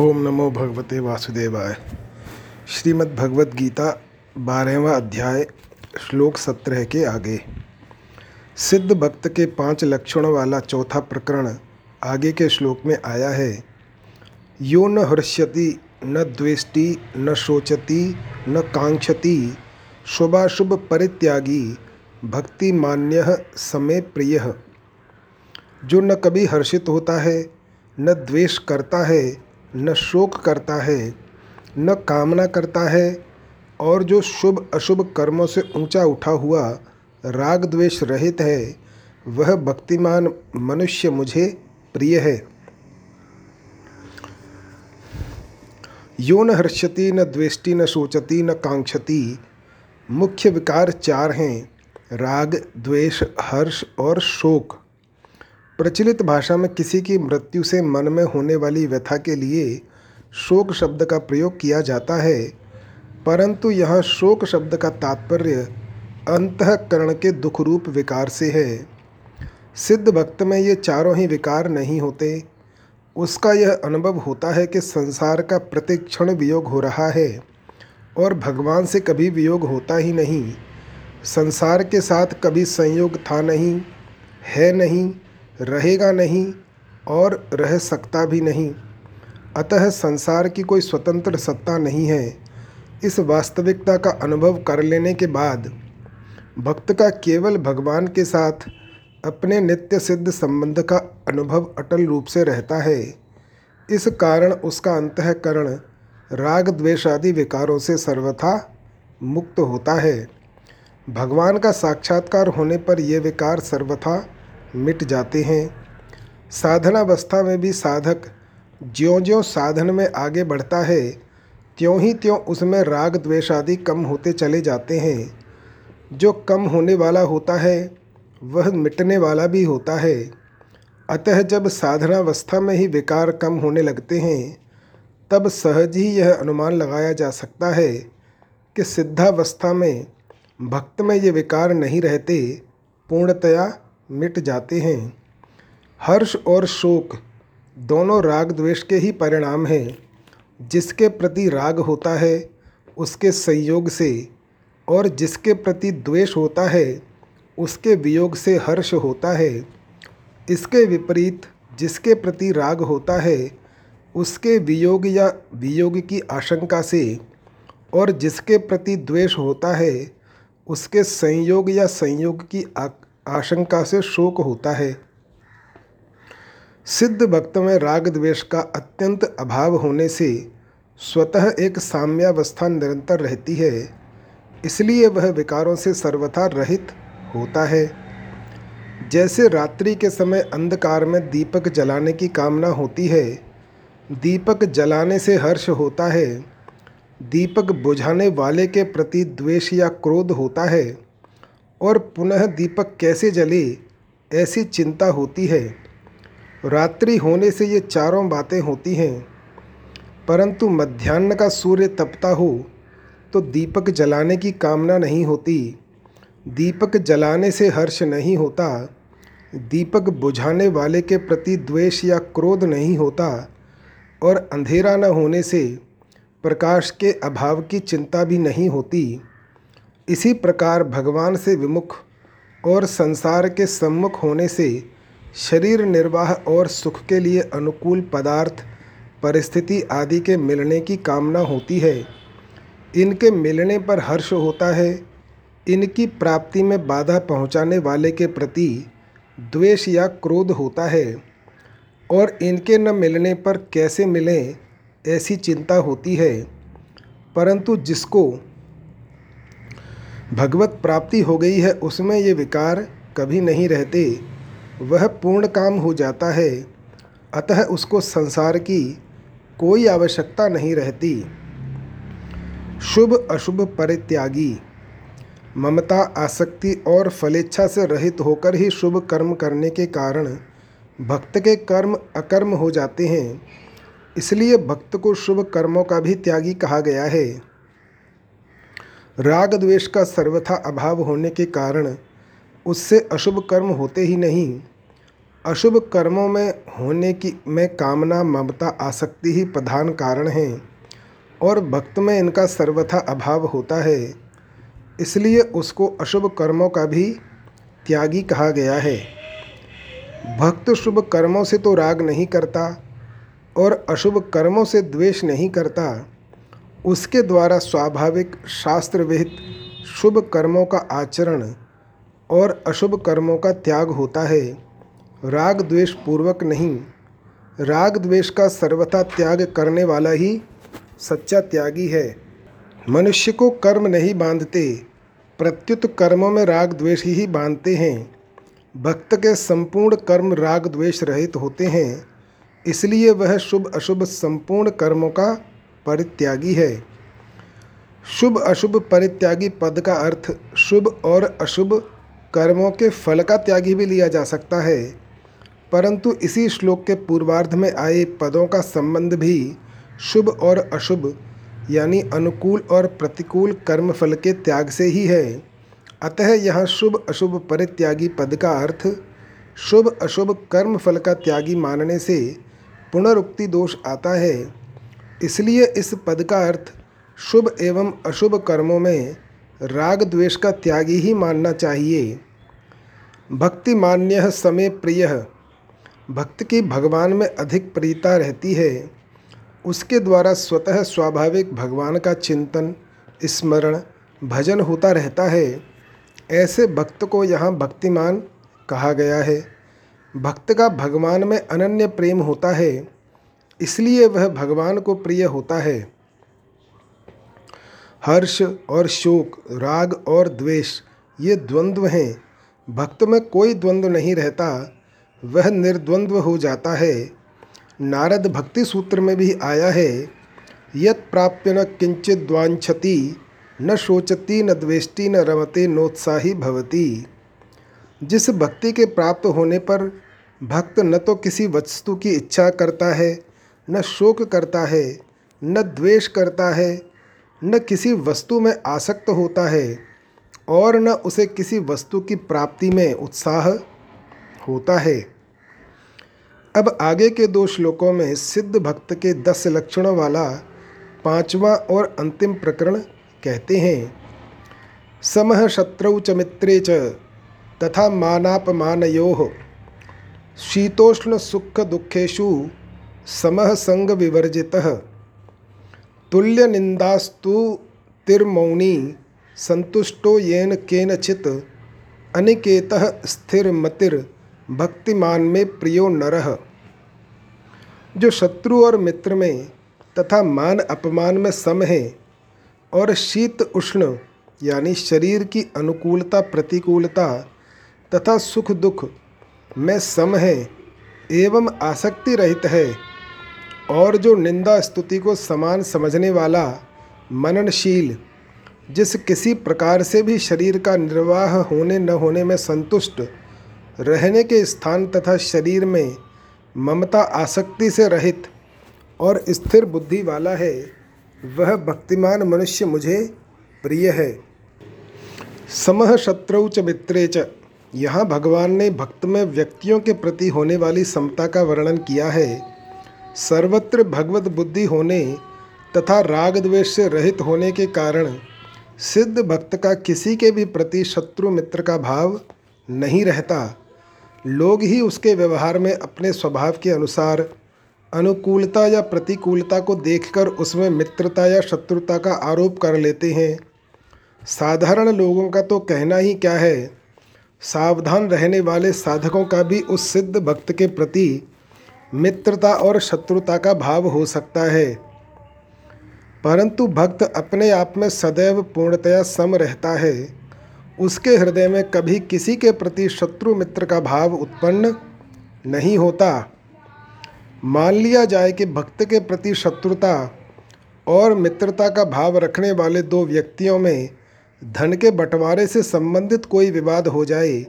ओम नमो भगवते वासुदेवाय। श्रीमद् भगवत गीता 12वां अध्याय श्लोक 17 के आगे। सिद्ध भक्त के 5 लक्षणों वाला चौथा प्रकरण आगे के श्लोक में आया है। यो न हृष्यति न द्वेष्टि न शोचति न कांक्षति शुभाशुभ परित्यागी भक्ति मान्यः समे प्रियः। जो न कभी हर्षित होता है, न द्वेष करता है, न शोक करता है, न कामना करता है, और जो शुभ अशुभ कर्मों से ऊंचा उठा हुआ राग द्वेष रहित है, वह भक्तिमान मनुष्य मुझे प्रिय है। यो न हर्षति न द्वेष्टि न शोचति न कांक्षति। मुख्य विकार 4 हैं, राग द्वेष हर्ष और शोक। प्रचलित भाषा में किसी की मृत्यु से मन में होने वाली व्यथा के लिए शोक शब्द का प्रयोग किया जाता है, परंतु यह शोक शब्द का तात्पर्य अंतःकरण के दुख रूप विकार से है। सिद्ध भक्त में ये चारों ही विकार नहीं होते। उसका यह अनुभव होता है कि संसार का प्रत्येक क्षण वियोग हो रहा है और भगवान से कभी वियोग होता ही नहीं। संसार के साथ कभी संयोग था नहीं, है नहीं, रहेगा नहीं और रह सकता भी नहीं। अतः संसार की कोई स्वतंत्र सत्ता नहीं है। इस वास्तविकता का अनुभव कर लेने के बाद भक्त का केवल भगवान के साथ अपने नित्य सिद्ध संबंध का अनुभव अटल रूप से रहता है। इस कारण उसका अंतःकरण राग द्वेष आदि विकारों से सर्वथा मुक्त होता है। भगवान का साक्षात्कार होने पर ये विकार सर्वथा मिट जाते हैं। साधनावस्था में भी साधक ज्यों-ज्यों साधन में आगे बढ़ता है, त्यों ही त्यों उसमें राग द्वेष आदि कम होते चले जाते हैं। जो कम होने वाला होता है वह मिटने वाला भी होता है। अतः जब साधनावस्था में ही विकार कम होने लगते हैं, तब सहज ही यह अनुमान लगाया जा सकता है कि सिद्धावस्था में भक्त में ये विकार नहीं रहते, पूर्णतया मिट जाते हैं। हर्ष और शोक दोनों राग द्वेष के ही परिणाम हैं। जिसके प्रति राग होता है उसके संयोग से, और जिसके प्रति द्वेष होता है उसके वियोग से हर्ष होता है। इसके विपरीत जिसके प्रति राग होता है उसके वियोग या वियोग की आशंका से, और जिसके प्रति द्वेष होता है उसके संयोग या संयोग की आशंका से शोक होता है। सिद्ध भक्त में राग द्वेष का अत्यंत अभाव होने से स्वतः एक साम्यावस्था निरंतर रहती है, इसलिए वह विकारों से सर्वथा रहित होता है। जैसे रात्रि के समय अंधकार में दीपक जलाने की कामना होती है, दीपक जलाने से हर्ष होता है, दीपक बुझाने वाले के प्रति द्वेष या क्रोध होता है, और पुनः दीपक कैसे जले ऐसी चिंता होती है। रात्रि होने से ये चारों बातें होती हैं, परंतु मध्याह्न का सूर्य तपता हो तो दीपक जलाने की कामना नहीं होती, दीपक जलाने से हर्ष नहीं होता, दीपक बुझाने वाले के प्रति द्वेष या क्रोध नहीं होता, और अंधेरा न होने से प्रकाश के अभाव की चिंता भी नहीं होती। इसी प्रकार भगवान से विमुख और संसार के सम्मुख होने से शरीर निर्वाह और सुख के लिए अनुकूल पदार्थ परिस्थिति आदि के मिलने की कामना होती है। इनके मिलने पर हर्ष होता है, इनकी प्राप्ति में बाधा पहुंचाने वाले के प्रति द्वेष या क्रोध होता है, और इनके न मिलने पर कैसे मिलें ऐसी चिंता होती है। परंतु जिसको भगवत प्राप्ति हो गई है उसमें ये विकार कभी नहीं रहते, वह पूर्ण काम हो जाता है। अतः उसको संसार की कोई आवश्यकता नहीं रहती। शुभ अशुभ परित्यागी। ममता आसक्ति और फलेच्छा से रहित होकर ही शुभ कर्म करने के कारण भक्त के कर्म अकर्म हो जाते हैं, इसलिए भक्त को शुभ कर्मों का भी त्यागी कहा गया है। राग द्वेष का सर्वथा अभाव होने के कारण उससे अशुभ कर्म होते ही नहीं, अशुभ कर्मों में होने की कामना ममता आसक्ति ही प्रधान कारण हैं और भक्त में इनका सर्वथा अभाव होता है, इसलिए उसको अशुभ कर्मों का भी त्यागी कहा गया है। भक्त शुभ कर्मों से तो राग नहीं करता और अशुभ कर्मों से द्वेष नहीं करता, उसके द्वारा स्वाभाविक शास्त्र विहित शुभ कर्मों का आचरण और अशुभ कर्मों का त्याग होता है, राग द्वेष पूर्वक नहीं। राग द्वेष का सर्वथा त्याग करने वाला ही सच्चा त्यागी है। मनुष्य को कर्म नहीं बांधते, प्रत्युत कर्मों में राग द्वेष ही बांधते हैं। भक्त के संपूर्ण कर्म राग द्वेष रहित होते हैं, इसलिए वह शुभ अशुभ संपूर्ण कर्मों का परित्यागी है। शुभ अशुभ परित्यागी पद का अर्थ शुभ और अशुभ कर्मों के फल का त्यागी भी लिया जा सकता है, परंतु इसी श्लोक के पूर्वार्ध में आए पदों का संबंध भी शुभ और अशुभ यानी अनुकूल और प्रतिकूल कर्मफल के त्याग से ही है। अतः यहाँ शुभ अशुभ परित्यागी पद का अर्थ शुभ अशुभ कर्मफल का त्यागी मानने से पुनरुक्ति दोष आता है, इसलिए इस पद का अर्थ शुभ एवं अशुभ कर्मों में राग द्वेष का त्यागी ही मानना चाहिए। भक्ति मान्यः समे प्रियः, भक्त की भगवान में अधिक प्रीता रहती है, उसके द्वारा स्वतः स्वाभाविक भगवान का चिंतन स्मरण भजन होता रहता है। ऐसे भक्त को यहाँ भक्तिमान कहा गया है। भक्त का भगवान में अनन्य प्रेम होता है, इसलिए वह भगवान को प्रिय होता है। हर्ष और शोक, राग और द्वेष ये द्वंद्व हैं। भक्त में कोई द्वंद्व नहीं रहता, वह निर्द्वंद्व हो जाता है। नारद भक्ति सूत्र में भी आया है, यत् प्राप्य न किंचित द्वांछति न शोचती न द्वेष्टि न रमते नोत्साही भवति। जिस भक्ति के प्राप्त होने पर भक्त न तो किसी वस्तु की इच्छा करता है, न शोक करता है, न द्वेष करता है, न किसी वस्तु में आसक्त होता है और न उसे किसी वस्तु की प्राप्ति में उत्साह होता है। अब आगे के दो श्लोकों में सिद्ध भक्त के 10 लक्षणों वाला पांचवा और अंतिम प्रकरण कहते हैं। समः शत्रौ च मित्रे च तथा मानापमानयोः शीतोष्ण सुख दुखेषु समः संग विवर्जितः तुल्य निंदास्तु तिर्मौनी संतुष्टो येन केनचित् अनिकेतः स्थिरमतिर भक्तिमान में प्रियो नरः। जो शत्रु और मित्र में तथा मान अपमान में सम है और शीत उष्ण यानी शरीर की अनुकूलता प्रतिकूलता तथा सुख दुख में सम है एवं आसक्ति रहित है, और जो निंदा स्तुति को समान समझने वाला मननशील जिस किसी प्रकार से भी शरीर का निर्वाह होने न होने में संतुष्ट रहने के स्थान तथा शरीर में ममता आसक्ति से रहित और स्थिर बुद्धि वाला है, वह भक्तिमान मनुष्य मुझे प्रिय है। समः शत्रौ च मित्रे च, यहाँ भगवान ने भक्त में व्यक्तियों के प्रति होने वाली समता का वर्णन किया है। सर्वत्र भगवत बुद्धि होने तथा राग द्वेष से रहित होने के कारण सिद्ध भक्त का किसी के भी प्रति शत्रु मित्र का भाव नहीं रहता। लोग ही उसके व्यवहार में अपने स्वभाव के अनुसार अनुकूलता या प्रतिकूलता को देखकर उसमें मित्रता या शत्रुता का आरोप कर लेते हैं। साधारण लोगों का तो कहना ही क्या है। सावधान रहने वाले साधकों का भी उस सिद्ध भक्त के प्रति मित्रता और शत्रुता का भाव हो सकता है, परंतु भक्त अपने आप में सदैव पूर्णतया सम रहता है। उसके हृदय में कभी किसी के प्रति शत्रु मित्र का भाव उत्पन्न नहीं होता। मान लिया जाए कि भक्त के प्रति शत्रुता और मित्रता का भाव रखने वाले दो व्यक्तियों में धन के बंटवारे से संबंधित कोई विवाद हो जाए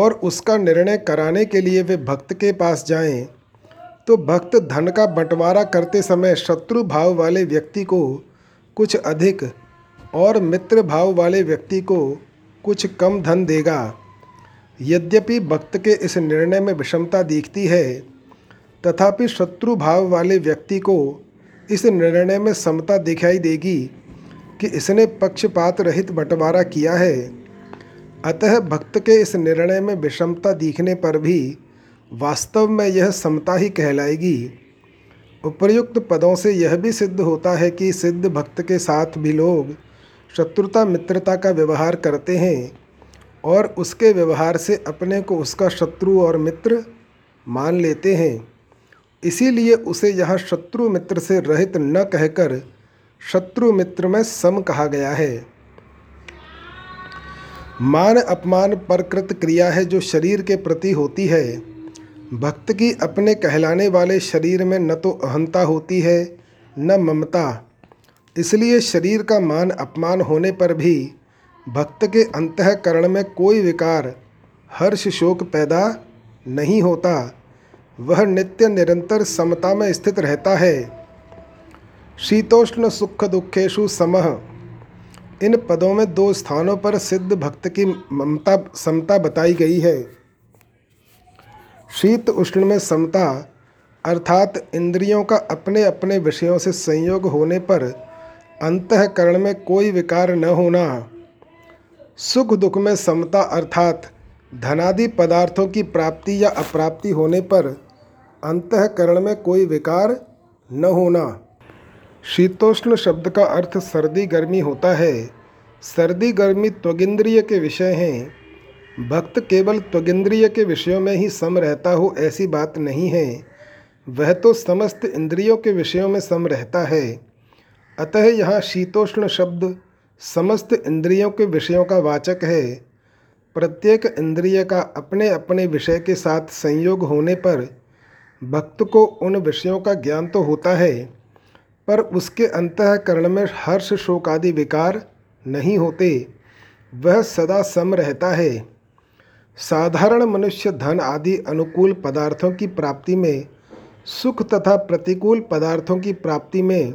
और उसका निर्णय कराने के लिए वे भक्त के पास जाएं, तो भक्त धन का बंटवारा करते समय शत्रु भाव वाले व्यक्ति को कुछ अधिक और मित्र भाव वाले व्यक्ति को कुछ कम धन देगा। यद्यपि भक्त के इस निर्णय में विषमता दिखती है, तथापि शत्रु भाव वाले व्यक्ति को इस निर्णय में समता दिखाई देगी कि इसने पक्षपात रहित बंटवारा किया है। अतः भक्त के इस निर्णय में विषमता दिखने पर भी वास्तव में यह समता ही कहलाएगी। उपर्युक्त पदों से यह भी सिद्ध होता है कि सिद्ध भक्त के साथ भी लोग शत्रुता मित्रता का व्यवहार करते हैं और उसके व्यवहार से अपने को उसका शत्रु और मित्र मान लेते हैं। इसीलिए उसे यहाँ शत्रु मित्र से रहित न कहकर शत्रु मित्र में सम कहा गया है। मान अपमान परकृत क्रिया है जो शरीर के प्रति होती है। भक्त की अपने कहलाने वाले शरीर में न तो अहंता होती है न ममता, इसलिए शरीर का मान अपमान होने पर भी भक्त के अंतःकरण में कोई विकार हर्ष शोक पैदा नहीं होता। वह नित्य निरंतर समता में स्थित रहता है। शीतोष्ण सुख दुखेषु समः, इन पदों में दो स्थानों पर सिद्ध भक्त की ममता समता बताई गई है। शीत उष्ण में समता अर्थात इंद्रियों का अपने अपने विषयों से संयोग होने पर अंतःकरण में कोई विकार न होना। सुख दुख में समता अर्थात धनादि पदार्थों की प्राप्ति या अप्राप्ति होने पर अंतःकरण में कोई विकार न होना। शीतोष्ण शब्द का अर्थ सर्दी गर्मी होता है। सर्दी गर्मी त्वगिंद्रिय के विषय हैं। भक्त केवल त्वगिंद्रिय के विषयों में ही सम रहता हो ऐसी बात नहीं है, वह तो समस्त इंद्रियों के विषयों में सम रहता है। अतः यहाँ शीतोष्ण शब्द समस्त इंद्रियों के विषयों का वाचक है। प्रत्येक इंद्रिय का अपने अपने विषय के साथ संयोग होने पर भक्त को उन विषयों का ज्ञान तो होता है, पर उसके अंतःकरण में हर्ष शोक आदि विकार नहीं होते। वह सदा सम रहता है। साधारण मनुष्य धन आदि अनुकूल पदार्थों की प्राप्ति में सुख तथा प्रतिकूल पदार्थों की प्राप्ति में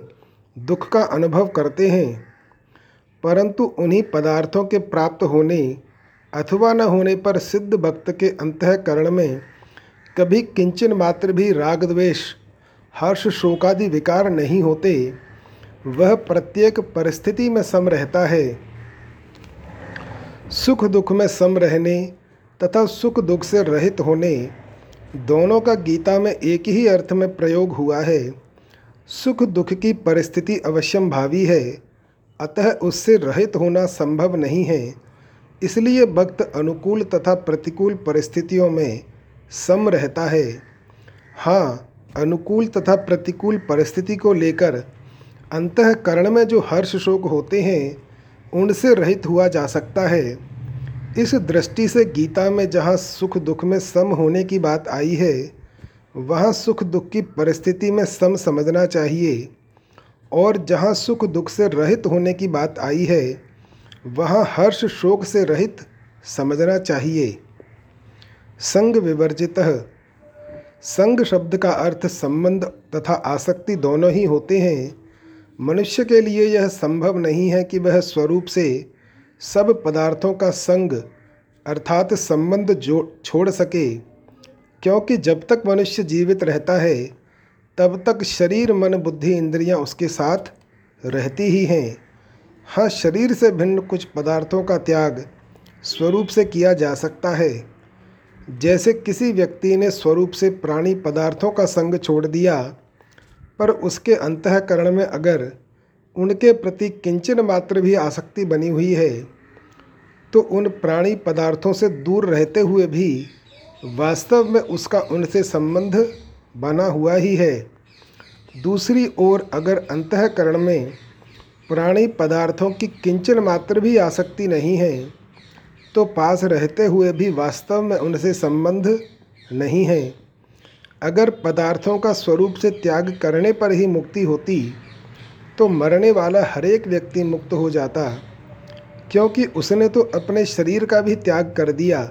दुख का अनुभव करते हैं, परंतु उन्हीं पदार्थों के प्राप्त होने अथवा न होने पर सिद्ध भक्त के अंतःकरण में कभी किंचन मात्र भी राग द्वेष हर्ष शोकादि विकार नहीं होते। वह प्रत्येक परिस्थिति में सम रहता है। सुख दुख में सम रहने तथा सुख दुख से रहित होने दोनों का गीता में एक ही अर्थ में प्रयोग हुआ है। सुख दुख की परिस्थिति अवश्यम भावी है, अतः उससे रहित होना संभव नहीं है। इसलिए भक्त अनुकूल तथा प्रतिकूल परिस्थितियों में सम रहता है। हाँ, अनुकूल तथा प्रतिकूल परिस्थिति को लेकर अंतःकरण में जो हर्ष शोक होते हैं उनसे रहित हुआ जा सकता है। इस दृष्टि से गीता में जहाँ सुख दुख में सम होने की बात आई है, वहाँ सुख दुख की परिस्थिति में सम समझना चाहिए, और जहाँ सुख दुख से रहित होने की बात आई है वहाँ हर्ष शोक से रहित समझना चाहिए। संग विवर्जितः, संग शब्द का अर्थ संबंध तथा आसक्ति दोनों ही होते हैं। मनुष्य के लिए यह संभव नहीं है कि वह स्वरूप से सब पदार्थों का संग अर्थात संबंध छोड़ सके, क्योंकि जब तक मनुष्य जीवित रहता है तब तक शरीर मन बुद्धि इंद्रियां उसके साथ रहती ही हैं। हाँ, शरीर से भिन्न कुछ पदार्थों का त्याग स्वरूप से किया जा सकता है। जैसे किसी व्यक्ति ने स्वरूप से प्राणी पदार्थों का संग छोड़ दिया, पर उसके अंतःकरण में अगर उनके प्रति किंचन मात्र भी आसक्ति बनी हुई है, तो उन प्राणी पदार्थों से दूर रहते हुए भी वास्तव में उसका उनसे संबंध बना हुआ ही है। दूसरी ओर अगर अंतःकरण में प्राणी पदार्थों की किंचन मात्र भी आसक्ति नहीं है, तो पास रहते हुए भी वास्तव में उनसे संबंध नहीं है। अगर पदार्थों का स्वरूप से त्याग करने पर ही मुक्ति होती, तो मरने वाला हरेक व्यक्ति मुक्त हो जाता, क्योंकि उसने तो अपने शरीर का भी त्याग कर दिया।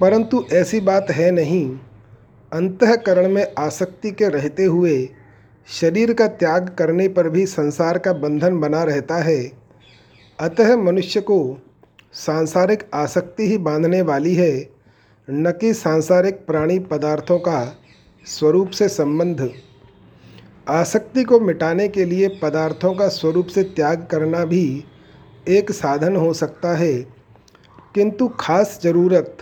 परंतु ऐसी बात है नहीं। अंतःकरण में आसक्ति के रहते हुए शरीर का त्याग करने पर भी संसार का बंधन बना रहता है। अतः मनुष्य को सांसारिक आसक्ति ही बांधने वाली है, न कि सांसारिक प्राणी पदार्थों का स्वरूप से संबंध। आसक्ति को मिटाने के लिए पदार्थों का स्वरूप से त्याग करना भी एक साधन हो सकता है, किंतु खास जरूरत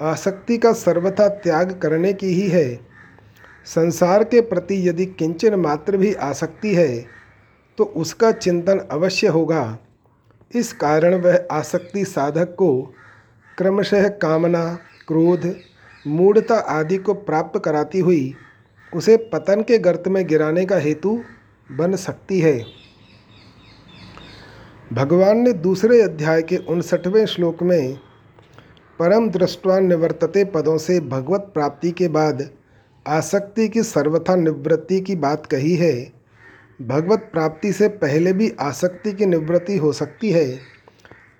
आसक्ति का सर्वथा त्याग करने की ही है। संसार के प्रति यदि किंचन मात्र भी आसक्ति है तो उसका चिंतन अवश्य होगा। इस कारण वह आसक्ति साधक को क्रमशः कामना, क्रोध, मूढ़ता आदि को प्राप्त कराती हुई उसे पतन के गर्त में गिराने का हेतु बन सकती है। भगवान ने दूसरे अध्याय के 59वें श्लोक में परम दृष्ट्वा निवर्तते पदों से भगवत प्राप्ति के बाद आसक्ति की सर्वथा निवृत्ति की बात कही है। भगवत प्राप्ति से पहले भी आसक्ति की निवृत्ति हो सकती है,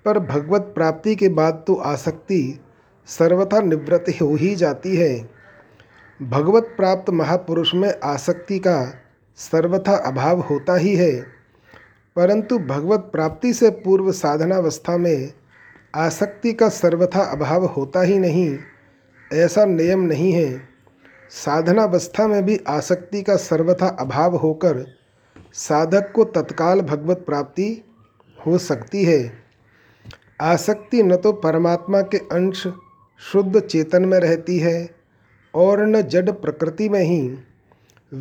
पर भगवत प्राप्ति के बाद तो आसक्ति सर्वथा निवृत्ति हो ही जाती है। भगवत प्राप्त महापुरुष में आसक्ति का सर्वथा अभाव होता ही है, परंतु भगवत प्राप्ति से पूर्व साधनावस्था में आसक्ति का सर्वथा अभाव होता ही नहीं, ऐसा नियम नहीं है। साधनावस्था में भी आसक्ति का सर्वथा अभाव होकर साधक को तत्काल भगवत प्राप्ति हो सकती है। आसक्ति न तो परमात्मा के अंश शुद्ध चेतन में रहती है और न जड़ प्रकृति में ही।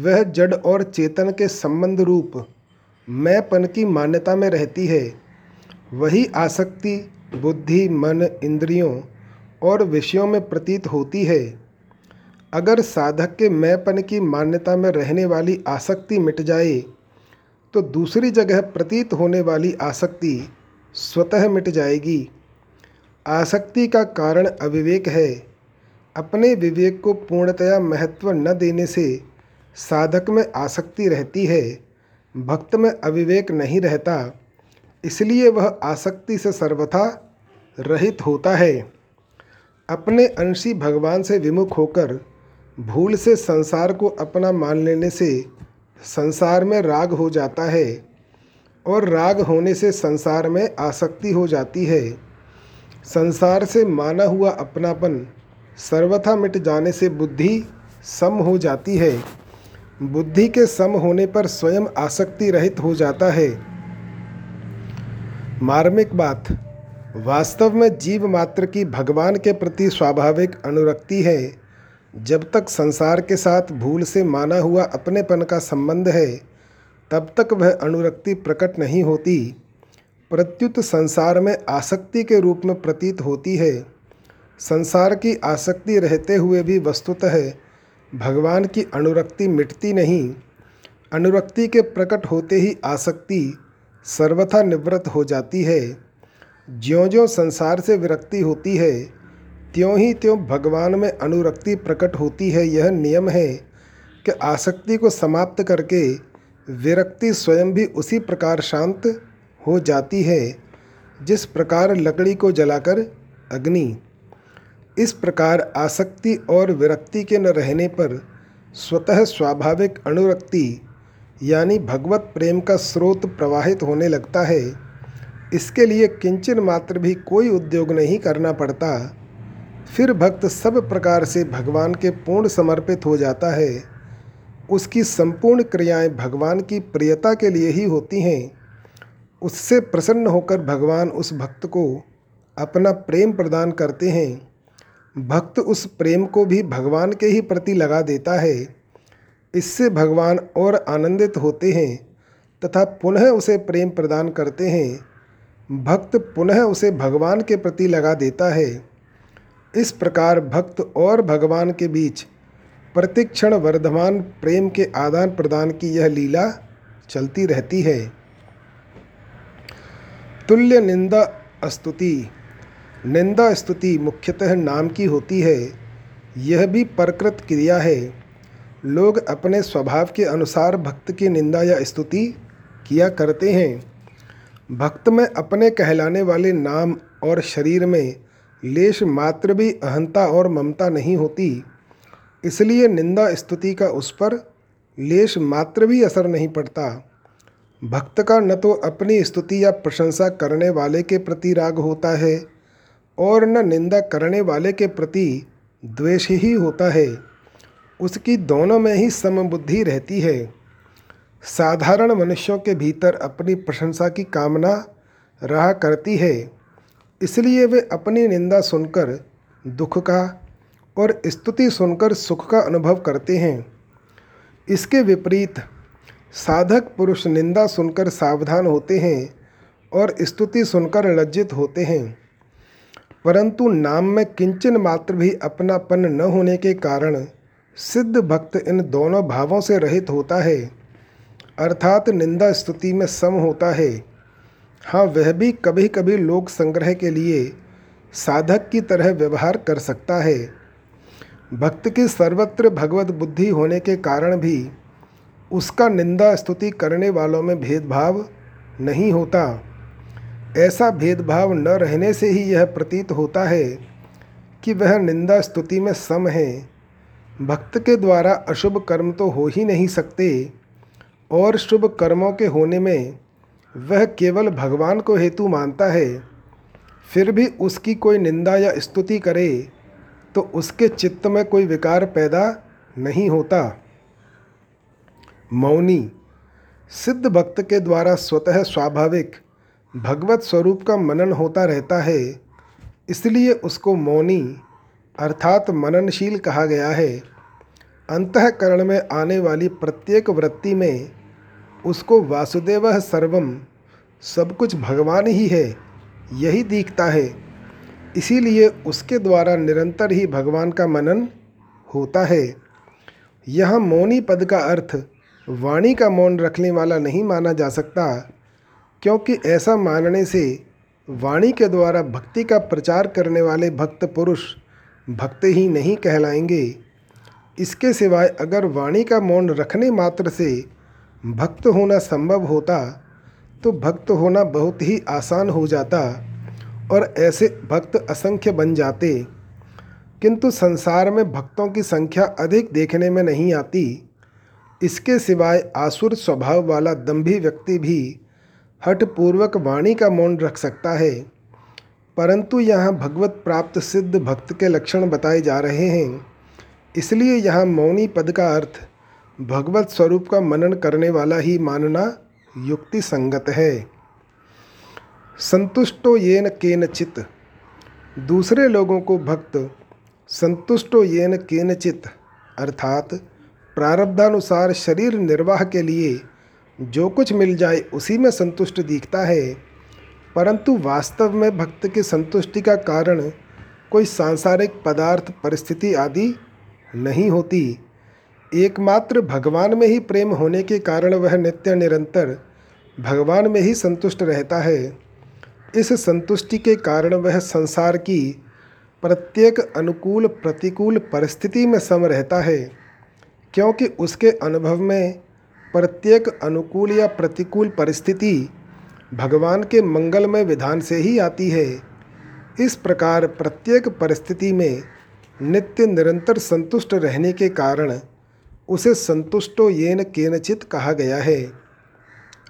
वह जड़ और चेतन के संबंध रूप मैंपन की मान्यता में रहती है। वही आसक्ति बुद्धि, मन, इंद्रियों और विषयों में प्रतीत होती है। अगर साधक के मैंपन की मान्यता में रहने वाली आसक्ति मिट जाए तो दूसरी जगह प्रतीत होने वाली आसक्ति स्वतः मिट जाएगी। आसक्ति का कारण अविवेक है। अपने विवेक को पूर्णतया महत्व न देने से साधक में आसक्ति रहती है, भक्त में अविवेक नहीं रहता, इसलिए वह आसक्ति से सर्वथा रहित होता है। अपने अंशी भगवान से विमुख होकर भूल से संसार को अपना मान लेने से संसार में राग हो जाता है और राग होने से संसार में आसक्ति हो जाती है। संसार से माना हुआ अपनापन सर्वथा मिट जाने से बुद्धि सम हो जाती है। बुद्धि के सम होने पर स्वयं आसक्ति रहित हो जाता है। मार्मिक बात वास्तव में जीव मात्र की भगवान के प्रति स्वाभाविक अनुरक्ति है। जब तक संसार के साथ भूल से माना हुआ अपनेपन का संबंध है, तब तक वह अनुरक्ति प्रकट नहीं होती, प्रत्युत संसार में आसक्ति के रूप में प्रतीत होती है। संसार की आसक्ति रहते हुए भी वस्तुतः भगवान की अनुरक्ति मिटती नहीं। अनुरक्ति के प्रकट होते ही आसक्ति सर्वथा निवृत्त हो जाती है। ज्यों-ज्यों संसार से विरक्ति होती है, त्यों ही त्यों भगवान में अनुरक्ति प्रकट होती है। यह नियम है कि आसक्ति को समाप्त करके विरक्ति स्वयं भी उसी प्रकार शांत हो जाती है जिस प्रकार लकड़ी को जलाकर अग्नि। इस प्रकार आसक्ति और विरक्ति के न रहने पर स्वतः स्वाभाविक अनुरक्ति यानी भगवत प्रेम का स्रोत प्रवाहित होने लगता है। इसके लिए किंचन मात्र भी कोई उद्योग नहीं करना पड़ता। फिर भक्त सब प्रकार से भगवान के पूर्ण समर्पित हो जाता है। उसकी संपूर्ण क्रियाएं भगवान की प्रियता के लिए ही होती हैं। उससे प्रसन्न होकर भगवान उस भक्त को अपना प्रेम प्रदान करते हैं। भक्त उस प्रेम को भी भगवान के ही प्रति लगा देता है। इससे भगवान और आनंदित होते हैं तथा पुनः उसे प्रेम प्रदान करते हैं। भक्त पुनः उसे भगवान के प्रति लगा देता है। इस प्रकार भक्त और भगवान के बीच प्रतिक्षण वर्धमान प्रेम के आदान प्रदान की यह लीला चलती रहती है। तुल्य निंदा स्तुति। निंदा स्तुति मुख्यतः नाम की होती है। यह भी परकृत क्रिया है। लोग अपने स्वभाव के अनुसार भक्त की निंदा या स्तुति किया करते हैं। भक्त में अपने कहलाने वाले नाम और शरीर में लेश मात्र भी अहंता और ममता नहीं होती, इसलिए निंदा स्तुति का उस पर लेश मात्र भी असर नहीं पड़ता। भक्त का न तो अपनी स्तुति या प्रशंसा करने वाले के प्रति राग होता है और न निंदा करने वाले के प्रति द्वेष ही होता है। उसकी दोनों में ही समबुद्धि रहती है। साधारण मनुष्यों के भीतर अपनी प्रशंसा की कामना रहा करती है, इसलिए वे अपनी निंदा सुनकर दुख का और स्तुति सुनकर सुख का अनुभव करते हैं। इसके विपरीत साधक पुरुष निंदा सुनकर सावधान होते हैं और स्तुति सुनकर लज्जित होते हैं, परंतु नाम में किंचन मात्र भी अपनापन न होने के कारण सिद्ध भक्त इन दोनों भावों से रहित होता है, अर्थात निंदा स्तुति में सम होता है। हाँ, वह भी कभी कभी लोक संग्रह के लिए साधक की तरह व्यवहार कर सकता है। भक्त की सर्वत्र भगवत बुद्धि होने के कारण भी उसका निंदा स्तुति करने वालों में भेदभाव नहीं होता। ऐसा भेदभाव न रहने से ही यह प्रतीत होता है कि वह निंदा स्तुति में सम है। भक्त के द्वारा अशुभ कर्म तो हो ही नहीं सकते और शुभ कर्मों के होने में वह केवल भगवान को हेतु मानता है। फिर भी उसकी कोई निंदा या स्तुति करे तो उसके चित्त में कोई विकार पैदा नहीं होता। मौनी सिद्ध भक्त के द्वारा स्वतः स्वाभाविक भगवत स्वरूप का मनन होता रहता है, इसलिए उसको मौनी अर्थात मननशील कहा गया है। अंतःकरण में आने वाली प्रत्येक वृत्ति में उसको वासुदेवः सर्वम, सब कुछ भगवान ही है, यही दिखता है। इसीलिए उसके द्वारा निरंतर ही भगवान का मनन होता है। यहाँ मौनी पद का अर्थ वाणी का मौन रखने वाला नहीं माना जा सकता, क्योंकि ऐसा मानने से वाणी के द्वारा भक्ति का प्रचार करने वाले भक्त पुरुष भक्त ही नहीं कहलाएंगे। इसके सिवाय अगर वाणी का मौन रखने मात्र से भक्त होना संभव होता तो भक्त होना बहुत ही आसान हो जाता और ऐसे भक्त असंख्य बन जाते, किंतु संसार में भक्तों की संख्या अधिक देखने में नहीं आती। इसके सिवाय आसुर स्वभाव वाला दंभी व्यक्ति भी हठपूर्वक वाणी का मौन रख सकता है, परंतु यहाँ भगवत प्राप्त सिद्ध भक्त के लक्षण बताए जा रहे हैं, इसलिए यहाँ मौनी पद का अर्थ भगवत स्वरूप का मनन करने वाला ही मानना युक्ति संगत है। संतुष्टो येन केनचित, दूसरे लोगों को भक्त संतुष्टो येन केनचित अर्थात प्रारब्धानुसार शरीर निर्वाह के लिए जो कुछ मिल जाए उसी में संतुष्ट दिखता है, परंतु वास्तव में भक्त की संतुष्टि का कारण कोई सांसारिक पदार्थ, परिस्थिति आदि नहीं होती। एकमात्र भगवान में ही प्रेम होने के कारण वह नित्य निरंतर भगवान में ही संतुष्ट रहता है। इस संतुष्टि के कारण वह संसार की प्रत्येक अनुकूल प्रतिकूल परिस्थिति में सम रहता है, क्योंकि उसके अनुभव में प्रत्येक अनुकूल या प्रतिकूल परिस्थिति भगवान के मंगलमय विधान से ही आती है। इस प्रकार प्रत्येक परिस्थिति में नित्य निरंतर संतुष्ट रहने के कारण उसे संतुष्टो येन केनचित कहा गया है।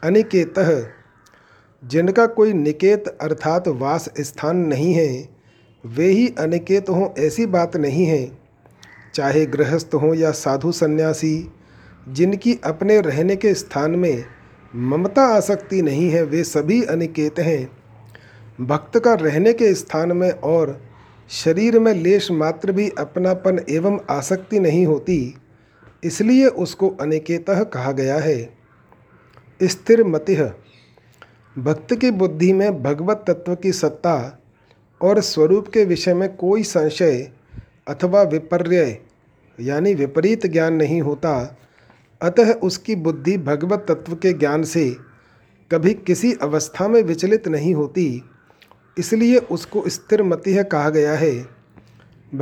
अनिकेतः, जिनका कोई निकेत अर्थात वास स्थान नहीं है वे ही अनिकेत हों ऐसी बात नहीं है। चाहे गृहस्थ हों या साधु सन्यासी, जिनकी अपने रहने के स्थान में ममता आसक्ति नहीं है वे सभी अनिकेत हैं। भक्त का रहने के स्थान में और शरीर में लेश मात्र भी अपनापन एवं आसक्ति नहीं होती, इसलिए उसको अनिकेतः कहा गया है। स्थिर मतिः, भक्त की बुद्धि में भगवत तत्व की सत्ता और स्वरूप के विषय में कोई संशय अथवा विपर्यय यानी विपरीत ज्ञान नहीं होता, अतः उसकी बुद्धि भगवत तत्व के ज्ञान से कभी किसी अवस्था में विचलित नहीं होती, इसलिए उसको स्थिर मतिः कहा गया है।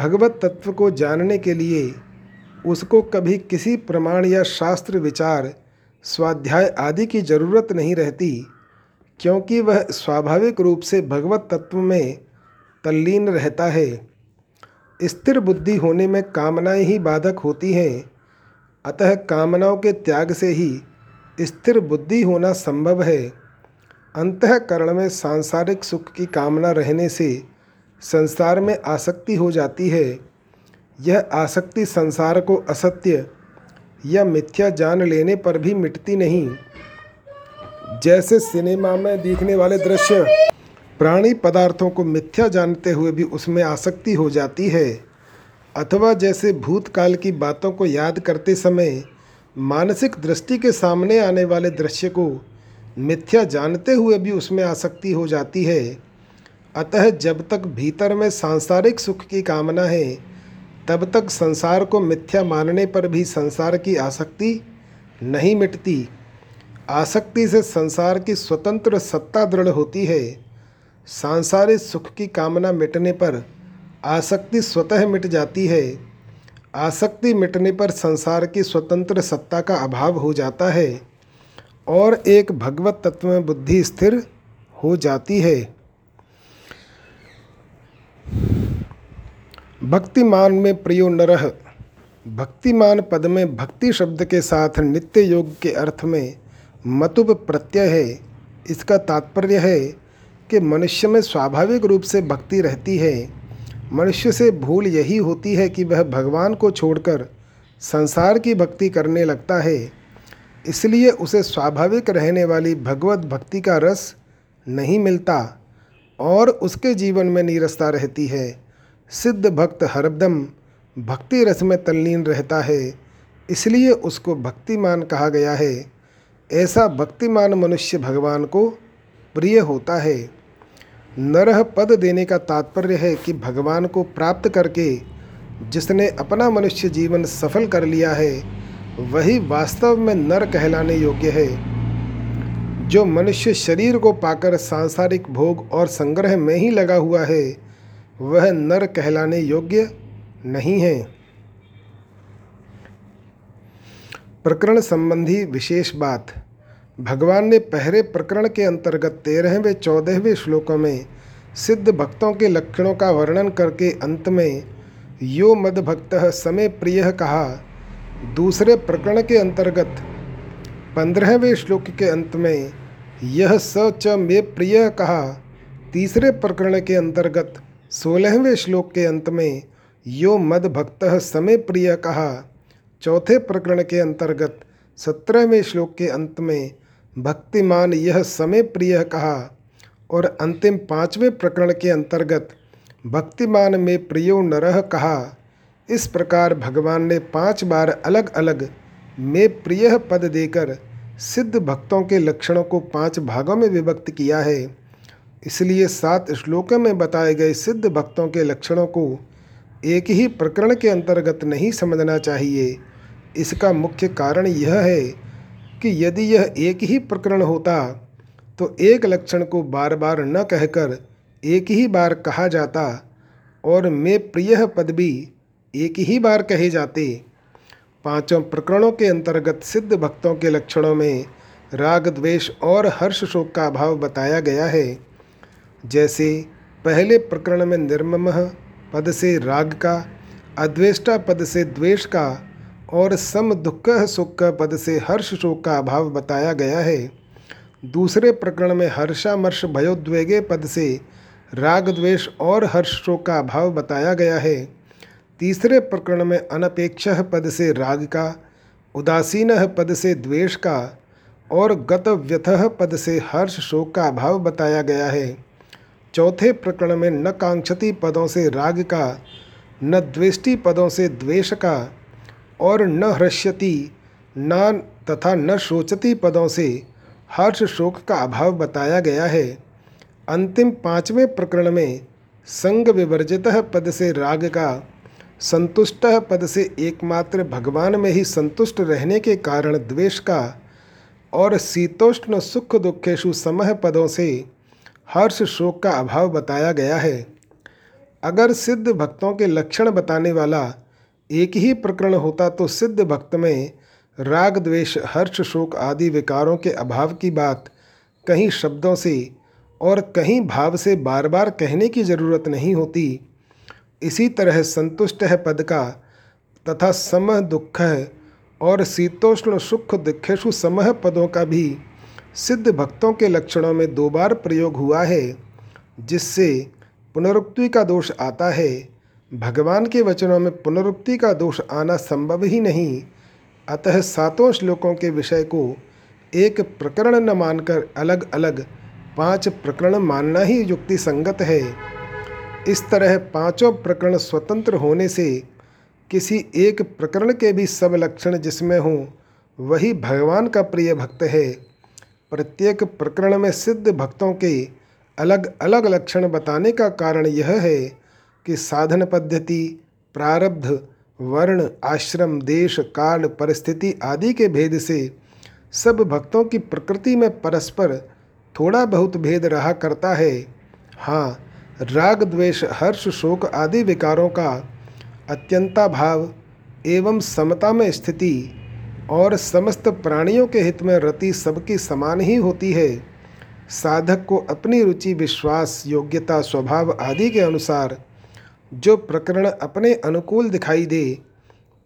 भगवत तत्व को जानने के लिए उसको कभी किसी प्रमाण या शास्त्र विचार स्वाध्याय आदि की जरूरत नहीं रहती, क्योंकि वह स्वाभाविक रूप से भगवत तत्व में तल्लीन रहता है। स्थिर बुद्धि होने में कामनाएं ही बाधक होती हैं, अतः कामनाओं के त्याग से ही स्थिर बुद्धि होना संभव है। अंतःकरण में सांसारिक सुख की कामना रहने से संसार में आसक्ति हो जाती है। यह आसक्ति संसार को असत्य या मिथ्या जान लेने पर भी मिटती नहीं। जैसे सिनेमा में देखने वाले दृश्य प्राणी पदार्थों को मिथ्या जानते हुए भी उसमें आसक्ति हो जाती है, अथवा जैसे भूतकाल की बातों को याद करते समय मानसिक दृष्टि के सामने आने वाले दृश्य को मिथ्या जानते हुए भी उसमें आसक्ति हो जाती है। अतः जब तक भीतर में सांसारिक सुख की कामना है, तब तक संसार को मिथ्या मानने पर भी संसार की आसक्ति नहीं मिटती। आसक्ति से संसार की स्वतंत्र सत्ता दृढ़ होती है। सांसारिक सुख की कामना मिटने पर आसक्ति स्वतः मिट जाती है। आसक्ति मिटने पर संसार की स्वतंत्र सत्ता का अभाव हो जाता है और एक भगवत तत्व में बुद्धि स्थिर हो जाती है। भक्तिमान में प्रियो नरह। भक्तिमान पद में भक्ति शब्द के साथ नित्य योग के अर्थ में मतुब प्रत्यय है। इसका तात्पर्य है कि मनुष्य में स्वाभाविक रूप से भक्ति रहती है। मनुष्य से भूल यही होती है कि वह भगवान को छोड़कर संसार की भक्ति करने लगता है, इसलिए उसे स्वाभाविक रहने वाली भगवत भक्ति का रस नहीं मिलता और उसके जीवन में नीरसता रहती है। सिद्ध भक्त हरदम भक्ति रस में तल्लीन रहता है, इसलिए उसको भक्तिमान कहा गया है। ऐसा भक्तिमान मनुष्य भगवान को प्रिय होता है। नरह पद देने का तात्पर्य है कि भगवान को प्राप्त करके जिसने अपना मनुष्य जीवन सफल कर लिया है, वही वास्तव में नर कहलाने योग्य है। जो मनुष्य शरीर को पाकर सांसारिक भोग और संग्रह में ही लगा हुआ है, वह नर कहलाने योग्य नहीं है। प्रकरण संबंधी विशेष बात। भगवान ने पहले प्रकरण के अंतर्गत 13वें 14वें श्लोकों में सिद्ध भक्तों के लक्षणों का वर्णन करके अंत में यो मदभक्तः समे प्रियः कहा। दूसरे प्रकरण के अंतर्गत 15वें श्लोक के अंत में यह स च मे प्रियः कहा। तीसरे प्रकरण के अंतर्गत 16वें श्लोक के अंत में यो मदभक्तः समे प्रियः कहा। चौथे प्रकरण के अंतर्गत 17वें श्लोक के अंत में भक्तिमान यह समे प्रियः कहा और अंतिम 5वें प्रकरण के अंतर्गत भक्तिमान में प्रियो नरह कहा। इस प्रकार भगवान ने 5 बार अलग अलग में प्रियः पद देकर सिद्ध भक्तों के लक्षणों को 5 भागों में विभक्त किया है। इसलिए 7 श्लोकों में बताए गए सिद्ध भक्तों के लक्षणों को एक ही प्रकरण के अंतर्गत नहीं समझना चाहिए। इसका मुख्य कारण यह है कि यदि यह एक ही प्रकरण होता तो एक लक्षण को बार बार न कहकर एक ही बार कहा जाता और में प्रियः पद भी एक ही बार कहे जाते। 5 प्रकरणों के अंतर्गत सिद्ध भक्तों के लक्षणों में राग द्वेष और हर्ष शोक का अभाव बताया गया है। जैसे पहले प्रकरण में निर्मम पद से राग का, अद्वेष्टा पद से द्वेष का और सम दुख सुख पद से हर्ष शोक का अभाव बताया गया है। दूसरे प्रकरण में हर्षामर्ष भयोद्वेगे पद से राग द्वेष और हर्ष शोक का अभाव बताया गया है। तीसरे प्रकरण में अनपेक्षः पद से राग का, उदासीन पद से द्वेष का और गतव्यथः पद से हर्ष शोक का अभाव बताया गया है। चौथे प्रकरण में न कांक्षति पदों से राग का, न द्वेष्टि पदों से द्वेष का और न हृष्यति न तथा न शोचति पदों से हर्ष शोक का अभाव बताया गया है। अंतिम 5वें प्रकरण में संग विवर्जितः पद से राग का, संतुष्टः पद से एकमात्र भगवान में ही संतुष्ट रहने के कारण द्वेष का और शीतोष्ण सुख दुखेषु समः पदों से हर्ष शोक का अभाव बताया गया है। अगर सिद्ध भक्तों के लक्षण बताने वाला एक ही प्रकरण होता तो सिद्ध भक्त में राग द्वेष हर्ष शोक आदि विकारों के अभाव की बात कहीं शब्दों से और कहीं भाव से बार बार कहने की जरूरत नहीं होती। इसी तरह संतुष्ट है पद का तथा समः दुख और शीतोष्ण सुख दुखेषु समह पदों का भी सिद्ध भक्तों के लक्षणों में दो बार प्रयोग हुआ है, जिससे पुनरुक्ति का दोष आता है। भगवान के वचनों में पुनरुक्ति का दोष आना संभव ही नहीं। अतः सातों श्लोकों के विषय को एक प्रकरण न मानकर अलग अलग 5 प्रकरण मानना ही युक्ति संगत है। इस तरह पांचों प्रकरण स्वतंत्र होने से किसी एक प्रकरण के भी सब लक्षण जिसमें हों वही भगवान का प्रिय भक्त है। प्रत्येक प्रकरण में सिद्ध भक्तों के अलग अलग लक्षण बताने का कारण यह है कि साधन पद्धति, प्रारब्ध, वर्ण, आश्रम, देश, काल, परिस्थिति आदि के भेद से सब भक्तों की प्रकृति में परस्पर थोड़ा बहुत भेद रहा करता है। हाँ, राग, द्वेष, हर्ष, शोक आदि विकारों का अत्यंता भाव एवं समता में स्थिति और समस्त प्राणियों के हित में रति सबकी समान ही होती है। साधक को अपनी रुचि, विश्वास, योग्यता, स्वभाव आदि के अनुसार जो प्रकरण अपने अनुकूल दिखाई दे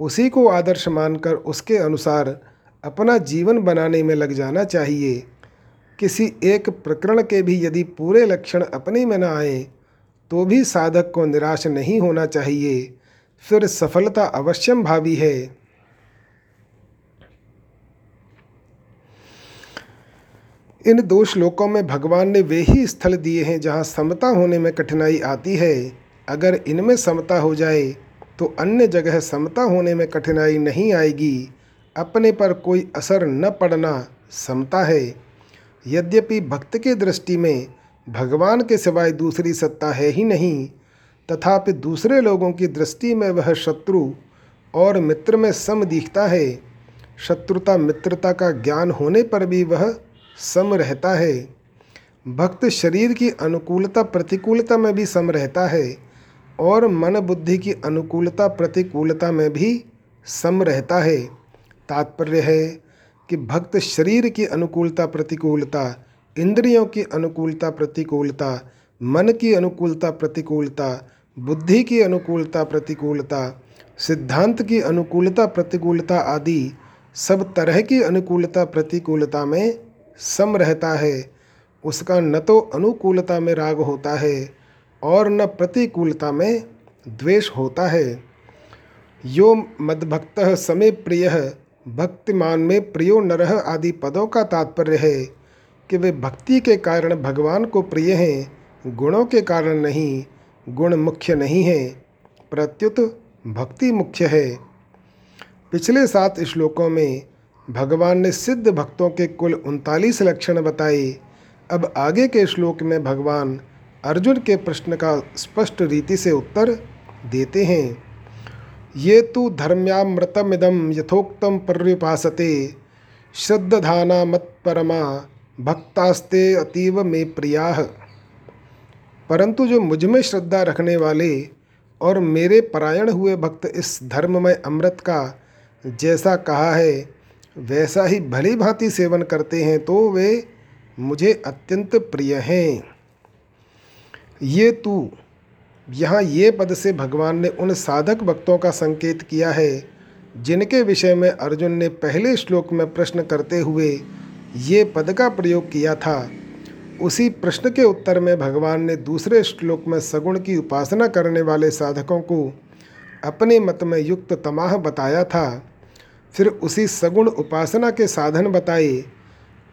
उसी को आदर्श मानकर उसके अनुसार अपना जीवन बनाने में लग जाना चाहिए। किसी एक प्रकरण के भी यदि पूरे लक्षण अपने में न आए तो भी साधक को निराश नहीं होना चाहिए, फिर सफलता अवश्यम भावी है। इन 2 श्लोकों में भगवान ने वे ही स्थल दिए हैं जहाँ समता होने में कठिनाई आती है। अगर इनमें समता हो जाए तो अन्य जगह समता होने में कठिनाई नहीं आएगी। अपने पर कोई असर न पड़ना समता है। यद्यपि भक्त के दृष्टि में भगवान के सिवाय दूसरी सत्ता है ही नहीं, तथापि दूसरे लोगों की दृष्टि में वह शत्रु और मित्र में सम दिखता है। शत्रुता मित्रता का ज्ञान होने पर भी वह सम रहता है। भक्त शरीर की अनुकूलता प्रतिकूलता में भी सम रहता है और मन बुद्धि की अनुकूलता प्रतिकूलता में भी सम रहता है। तात्पर्य है कि भक्त शरीर की अनुकूलता प्रतिकूलता, इंद्रियों की अनुकूलता प्रतिकूलता, मन की अनुकूलता प्रतिकूलता, बुद्धि की अनुकूलता प्रतिकूलता, सिद्धांत की अनुकूलता प्रतिकूलता आदि सब तरह की अनुकूलता प्रतिकूलता में सम रहता है। उसका न तो अनुकूलता में राग होता है और न प्रतिकूलता में द्वेष होता है। यो मद्भक्तः समे प्रियः भक्तिमान में प्रियो नरह आदि पदों का तात्पर्य है कि वे भक्ति के कारण भगवान को प्रिय हैं, गुणों के कारण नहीं। गुण मुख्य नहीं है, प्रत्युत भक्ति मुख्य है। पिछले 7 श्लोकों में भगवान ने सिद्ध भक्तों के कुल 39 लक्षण बताए। अब आगे के श्लोक में भगवान अर्जुन के प्रश्न का स्पष्ट रीति से उत्तर देते हैं। ये तो धर्म्यामृतमिदं यथोक्तं पर्युपासते श्रद्धाना मत्परमा भक्तास्ते अतीव मे प्रियाः। परंतु जो मुझ में श्रद्धा रखने वाले और मेरे परायण हुए भक्त इस धर्म में अमृत का जैसा कहा है वैसा ही भली भांति सेवन करते हैं तो वे मुझे अत्यंत प्रिय हैं। ये तू, यहाँ ये पद से भगवान ने उन साधक भक्तों का संकेत किया है जिनके विषय में अर्जुन ने पहले श्लोक में प्रश्न करते हुए ये पद का प्रयोग किया था। उसी प्रश्न के उत्तर में भगवान ने दूसरे श्लोक में सगुण की उपासना करने वाले साधकों को अपने मत में युक्त तमाह बताया था, फिर उसी सगुण उपासना के साधन बताए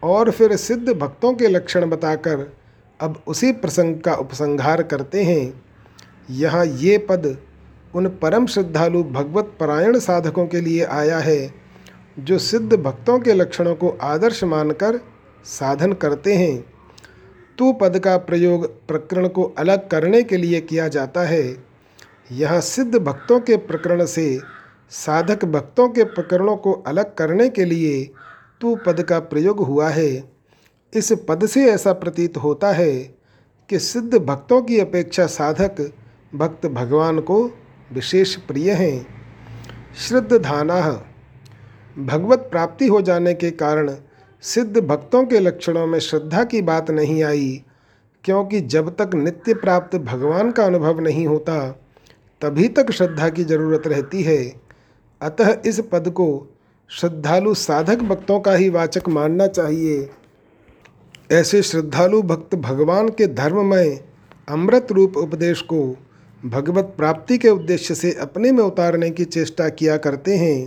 और फिर सिद्ध भक्तों के लक्षण बताकर अब उसी प्रसंग का उपसंहार करते हैं। यहाँ ये पद उन परम श्रद्धालु भगवत परायण साधकों के लिए आया है जो सिद्ध भक्तों के लक्षणों को आदर्श मानकर साधन करते हैं। तू पद का प्रयोग प्रकरण को अलग करने के लिए किया जाता है। यहाँ सिद्ध भक्तों के प्रकरण से साधक भक्तों के प्रकरणों को अलग करने के लिए तू पद का प्रयोग हुआ है। इस पद से ऐसा प्रतीत होता है कि सिद्ध भक्तों की अपेक्षा साधक भक्त भगवान को विशेष प्रिय हैं। श्रद्धानाः, भगवत प्राप्ति हो जाने के कारण सिद्ध भक्तों के लक्षणों में श्रद्धा की बात नहीं आई, क्योंकि जब तक नित्य प्राप्त भगवान का अनुभव नहीं होता तभी तक श्रद्धा की जरूरत रहती है। अतः इस पद को श्रद्धालु साधक भक्तों का ही वाचक मानना चाहिए। ऐसे श्रद्धालु भक्त भगवान के धर्ममय अमृत रूप उपदेश को भगवत प्राप्ति के उद्देश्य से अपने में उतारने की चेष्टा किया करते हैं।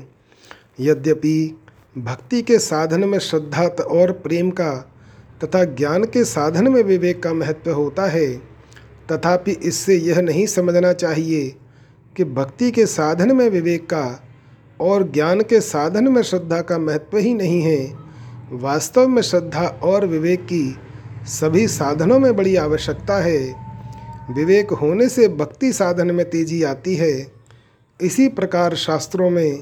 यद्यपि भक्ति के साधन में श्रद्धा और प्रेम का तथा ज्ञान के साधन में विवेक का महत्व होता है, तथापि इससे यह नहीं समझना चाहिए कि भक्ति के साधन में विवेक का और ज्ञान के साधन में श्रद्धा का महत्व ही नहीं है। वास्तव में श्रद्धा और विवेक की सभी साधनों में बड़ी आवश्यकता है। विवेक होने से भक्ति साधन में तेजी आती है। इसी प्रकार शास्त्रों में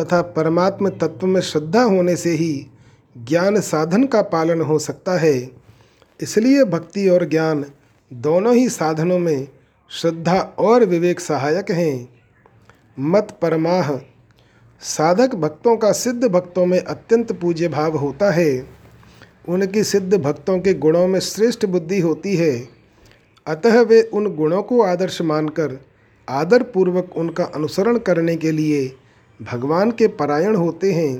तथा परमात्म तत्व में श्रद्धा होने से ही ज्ञान साधन का पालन हो सकता है। इसलिए भक्ति और ज्ञान दोनों ही साधनों में श्रद्धा और विवेक सहायक हैं। मत परमाह साधक भक्तों का सिद्ध भक्तों में अत्यंत पूज्य भाव होता है। उनकी सिद्ध भक्तों के गुणों में श्रेष्ठ बुद्धि होती है, अतः वे उन गुणों को आदर्श मानकर आदरपूर्वक उनका अनुसरण करने के लिए भगवान के परायण होते हैं।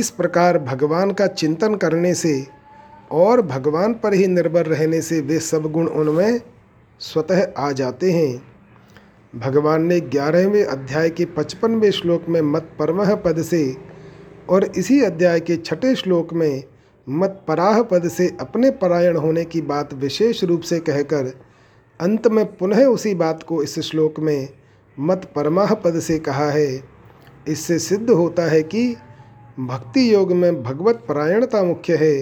इस प्रकार भगवान का चिंतन करने से और भगवान पर ही निर्भर रहने से वे सब गुण उनमें स्वतः आ जाते हैं। भगवान ने 11वें अध्याय के 55वें श्लोक में मत परमह पद से और इसी अध्याय के 6ठे श्लोक में मत पराह पद से अपने परायण होने की बात विशेष रूप से कहकर अंत में पुनः उसी बात को इस श्लोक में मत परमाह पद से कहा है। इससे सिद्ध होता है कि भक्ति योग में भगवत परायणता मुख्य है।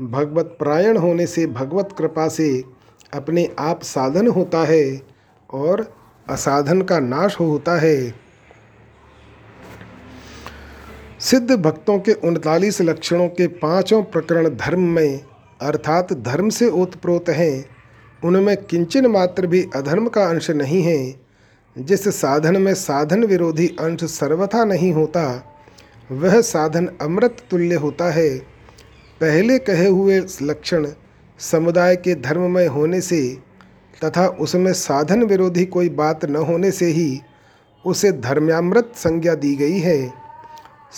भगवत परायण होने से भगवत कृपा से अपने आप साधन होता है और असाधन का नाश होता है। सिद्ध भक्तों के 39 लक्षणों के 5 प्रकरण धर्म में अर्थात धर्म से ओतप्रोत हैं। उनमें किंचन मात्र भी अधर्म का अंश नहीं है। जिस साधन में साधन विरोधी अंश सर्वथा नहीं होता वह साधन अमृत तुल्य होता है। पहले कहे हुए लक्षण समुदाय के धर्ममय होने से तथा उसमें साधन विरोधी कोई बात न होने से ही उसे धर्म्यामृत संज्ञा दी गई है।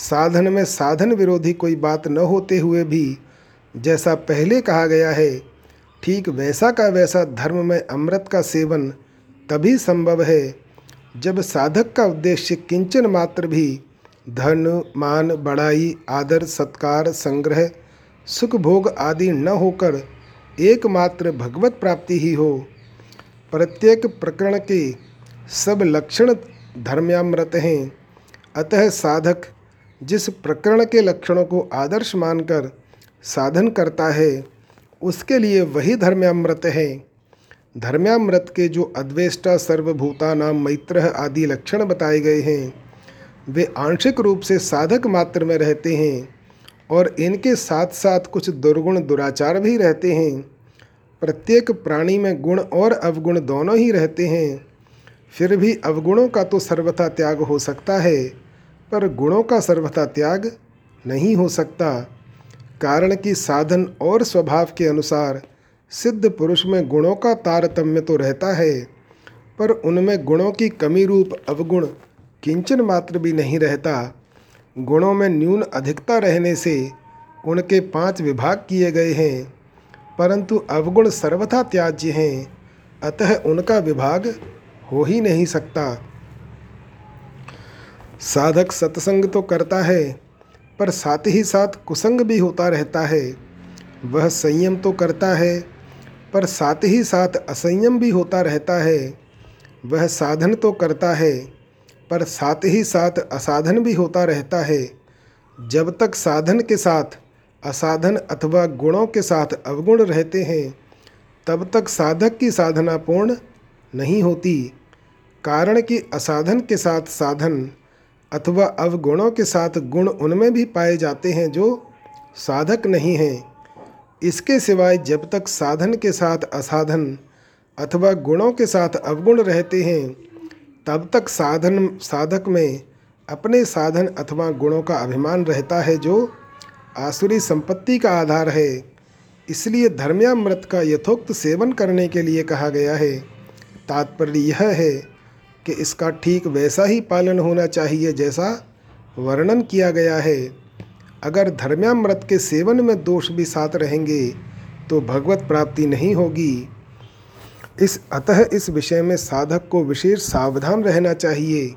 साधन में साधन विरोधी कोई बात न होते हुए भी जैसा पहले कहा गया है ठीक वैसा का वैसा धर्म में अमृत का सेवन तभी संभव है जब साधक का उद्देश्य किंचन मात्र भी धन मान बड़ाई आदर सत्कार संग्रह सुख भोग आदि न होकर एकमात्र भगवत प्राप्ति ही हो। प्रत्येक प्रकरण के सब लक्षण धर्म्यामृत हैं। अतः साधक जिस प्रकरण के लक्षणों को आदर्श मानकर साधन करता है उसके लिए वही धर्म्यामृत है। धर्म्यामृत के जो अद्वेष्टा सर्वभूतानां मैत्रः आदि लक्षण बताए गए हैं वे आंशिक रूप से साधक मात्र में रहते हैं और इनके साथ साथ कुछ दुर्गुण दुराचार भी रहते हैं। प्रत्येक प्राणी में गुण और अवगुण दोनों ही रहते हैं। फिर भी अवगुणों का तो सर्वथा त्याग हो सकता है पर गुणों का सर्वथा त्याग नहीं हो सकता, कारण कि साधन और स्वभाव के अनुसार सिद्ध पुरुष में गुणों का तारतम्य तो रहता है पर उनमें गुणों की कमी रूप अवगुण किंचन मात्र भी नहीं रहता। गुणों में न्यून अधिकता रहने से उनके 5 विभाग किए गए हैं परंतु अवगुण सर्वथा त्याज्य हैं, अतः उनका विभाग हो ही नहीं सकता। साधक सत्संग तो करता है पर साथ ही साथ कुसंग भी होता रहता है। वह संयम तो करता है पर साथ ही साथ असंयम भी होता रहता है। वह साधन तो करता है पर साथ ही साथ असाधन भी होता रहता है। जब तक साधन के साथ असाधन अथवा गुणों के साथ अवगुण रहते हैं तब तक साधक की साधना पूर्ण नहीं होती, कारण कि असाधन के साथ साधन अथवा अवगुणों के साथ गुण उनमें भी पाए जाते हैं जो साधक नहीं हैं। इसके सिवाय जब तक साधन के साथ असाधन अथवा गुणों के साथ अवगुण रहते हैं तब तक साधक में अपने साधन अथवा गुणों का अभिमान रहता है जो आसुरी संपत्ति का आधार है। इसलिए धर्म्यामृत का यथोक्त सेवन करने के लिए कहा गया है। तात्पर्य यह है कि इसका ठीक वैसा ही पालन होना चाहिए जैसा वर्णन किया गया है। अगर धर्म्यामृत के सेवन में दोष भी साथ रहेंगे तो भगवत प्राप्ति नहीं होगी। अतः इस विषय में साधक को विशेष सावधान रहना चाहिए।